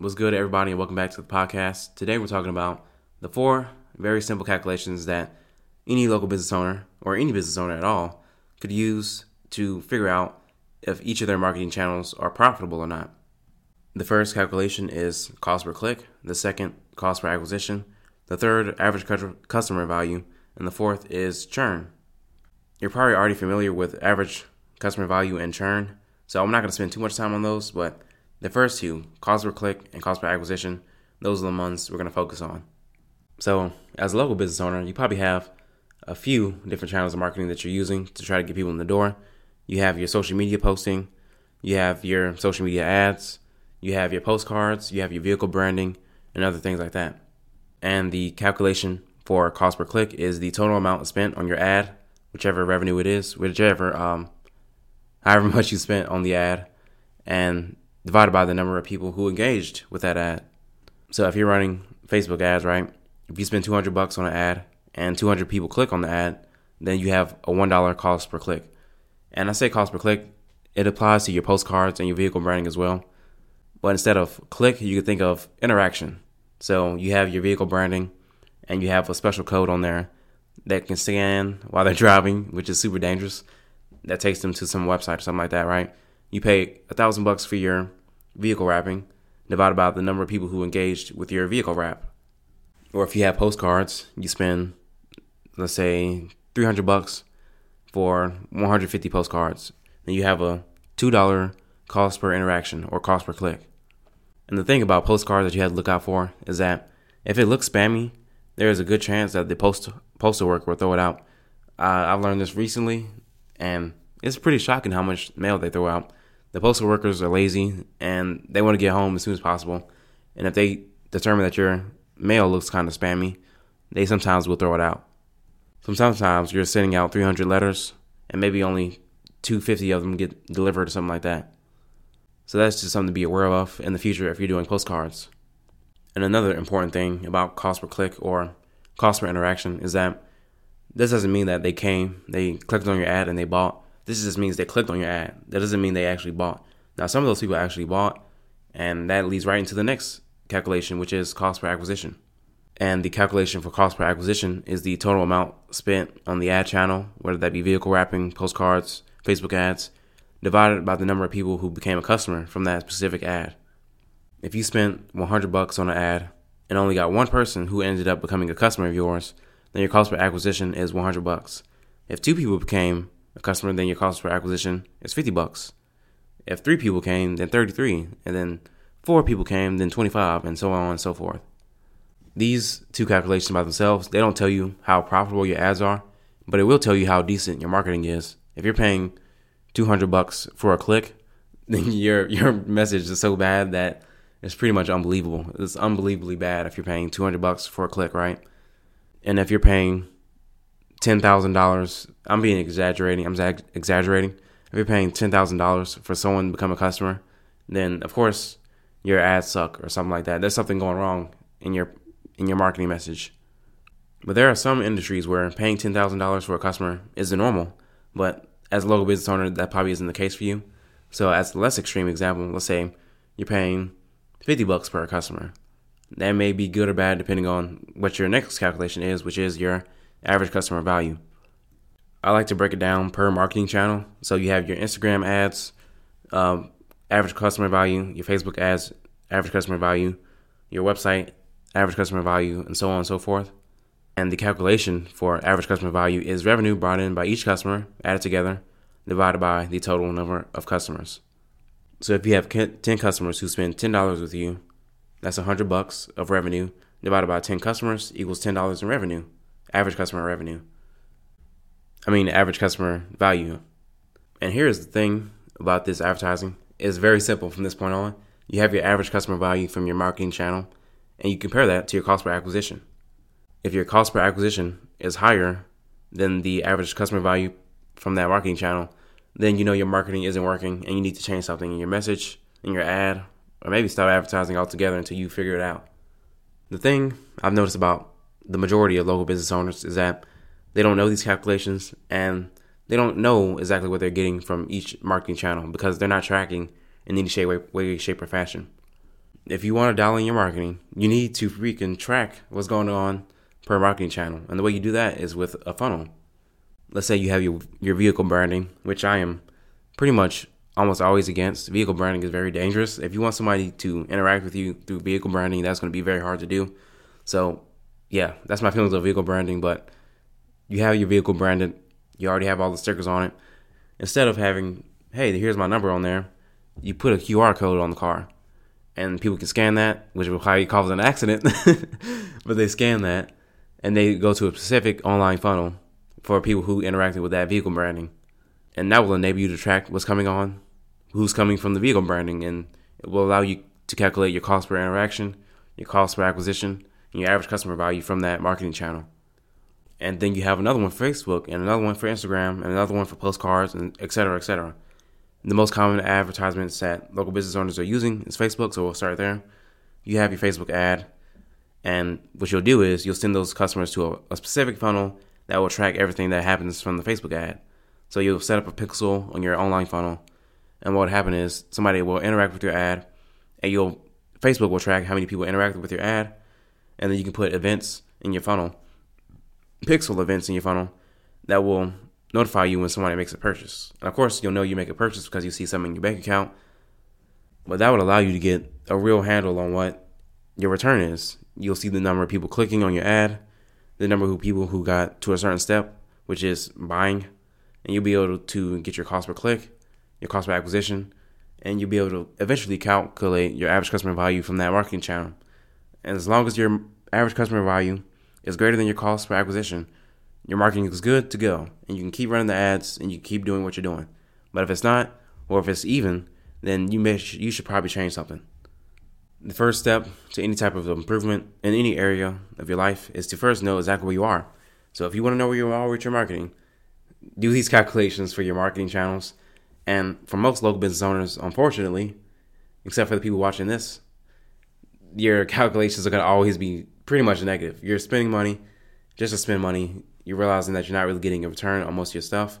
What's good, everybody, and welcome back to the podcast. Today we're talking about the 4 very simple calculations that any local business owner, or any business owner at all, could use to figure out if each of their marketing channels are profitable or not. The first calculation is cost per click, the second, cost per acquisition, the third, average customer value, and the fourth is churn. You're probably already familiar with average customer value and churn, so I'm not going to spend too much time on those, but the first two, cost per click and cost per acquisition, those are the ones we're going to focus on. So as a local business owner, you probably have a few different channels of marketing that you're using to try to get people in the door. You have your social media posting, you have your social media ads, you have your postcards, you have your vehicle branding, and other things like that. And the calculation for cost per click is the total amount spent on your ad, whichever revenue it is, however much you spent on the ad, and divided by the number of people who engaged with that ad. So if you're running Facebook ads, right? If you spend $200 on an ad and 200 people click on the ad, then you have a $1 cost per click. And I say cost per click, it applies to your postcards and your vehicle branding as well. But instead of click, you could think of interaction. So you have your vehicle branding and you have a special code on there that can scan while they're driving, which is super dangerous. That takes them to some website or something like that, right? You pay $1,000 for your vehicle wrapping, divided by the number of people who engaged with your vehicle wrap. Or if you have postcards, you spend, let's say, $300 for 150 postcards. Then you have a $2 cost per interaction or cost per click. And the thing about postcards that you have to look out for is that if it looks spammy, there is a good chance that the postal worker will throw it out. I've learned this recently, and it's pretty shocking how much mail they throw out. The postal workers are lazy, and they want to get home as soon as possible. And if they determine that your mail looks kind of spammy, they sometimes will throw it out. Sometimes you're sending out 300 letters, and maybe only 250 of them get delivered or something like that. So that's just something to be aware of in the future if you're doing postcards. And another important thing about cost per click or cost per interaction is that this doesn't mean that they clicked on your ad and they bought. This just means they clicked on your ad. That doesn't mean they actually bought. Now, some of those people actually bought, and that leads right into the next calculation, which is cost per acquisition. And the calculation for cost per acquisition is the total amount spent on the ad channel, whether that be vehicle wrapping, postcards, Facebook ads, divided by the number of people who became a customer from that specific ad. If you spent $100 on an ad and only got one person who ended up becoming a customer of yours, then your cost per acquisition is $100. If 2 people became a customer, then your cost per acquisition is $50. If 3 people came, then 33, and then 4 people came, then 25, and so on and so forth. These 2 calculations by themselves, they don't tell you how profitable your ads are, but it will tell you how decent your marketing is. If you're paying $200 for a click, then your message is so bad that it's pretty much unbelievable. It's unbelievably bad if you're paying $200 for a click, right? And if you're paying $10,000, I'm exaggerating. If you're paying $10,000 for someone to become a customer, then of course your ads suck or something like that. There's something going wrong in your marketing message. But there are some industries where paying $10,000 for a customer is the normal, but as a local business owner, that probably isn't the case for you. So as a less extreme example, let's say you're paying $50 per customer. That may be good or bad depending on what your next calculation is, which is your average customer value. I like to break it down per marketing channel. So you have your Instagram ads, average customer value, your Facebook ads, average customer value, your website, average customer value, and so on and so forth. And the calculation for average customer value is revenue brought in by each customer, added together, divided by the total number of customers. So if you have 10 customers who spend $10 with you, that's $100 of revenue divided by 10 customers equals $10 in revenue. Average customer value. And here's the thing about this advertising. It's very simple from this point on. You have your average customer value from your marketing channel, and you compare that to your cost per acquisition. If your cost per acquisition is higher than the average customer value from that marketing channel, then you know your marketing isn't working and you need to change something in your message, in your ad, or maybe stop advertising altogether until you figure it out. The thing I've noticed about the majority of local business owners is that they don't know these calculations and they don't know exactly what they're getting from each marketing channel because they're not tracking in any shape, way, shape, or fashion. if you want to dial in your marketing, you need to freaking track what's going on per marketing channel. And the way you do that is with a funnel. Let's say you have your vehicle branding, which I am pretty much almost always against. Vehicle branding is very dangerous. If you want somebody to interact with you through vehicle branding, that's going to be very hard to do. So yeah, that's my feelings of vehicle branding. But you have your vehicle branded. You already have all the stickers on it. Instead of having, hey, here's my number on there, you put a QR code on the car. And people can scan that, which will probably cause an accident. But they scan that, and they go to a specific online funnel for people who interacted with that vehicle branding. And that will enable you to track what's coming on, who's coming from the vehicle branding. And it will allow you to calculate your cost per interaction, your cost per acquisition, and your average customer value from that marketing channel. And then you have another one for Facebook, and another one for Instagram, and another one for postcards, and et cetera, et cetera. The most common advertisements that local business owners are using is Facebook, so we'll start there. You have your Facebook ad, and what you'll do is you'll send those customers to a specific funnel that will track everything that happens from the Facebook ad. So you'll set up a pixel on your online funnel, and what will happen is somebody will interact with your ad, and Facebook will track how many people interacted with your ad, and then you can put events in your funnel, pixel events in your funnel, that will notify you when somebody makes a purchase. And of course, you'll know you make a purchase because you see something in your bank account. But that would allow you to get a real handle on what your return is. You'll see the number of people clicking on your ad, the number of people who got to a certain step, which is buying. And you'll be able to get your cost per click, your cost per acquisition, and you'll be able to eventually calculate your average customer value from that marketing channel. And as long as your average customer value is greater than your cost per acquisition, your marketing is good to go, and you can keep running the ads, and you keep doing what you're doing. But if it's not, or if it's even, then you should probably change something. The first step to any type of improvement in any area of your life is to first know exactly where you are. So if you want to know where you are with your marketing, do these calculations for your marketing channels. And for most local business owners, unfortunately, except for the people watching this, your calculations are going to always be pretty much negative. You're spending money just to spend money. You're realizing that you're not really getting a return on most of your stuff.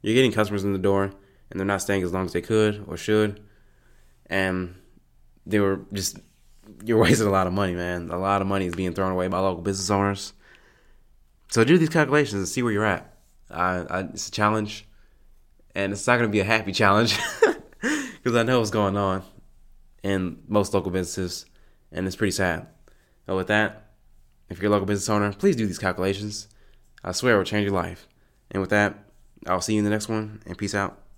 You're getting customers in the door, and they're not staying as long as they could or should. And you're wasting a lot of money, man. A lot of money is being thrown away by local business owners. So do these calculations and see where you're at. It's a challenge, and it's not going to be a happy challenge because I know what's going on in most local businesses, and it's pretty sad. So with that, if you're a local business owner, please do these calculations. I swear it will change your life. And with that, I'll see you in the next one, and peace out.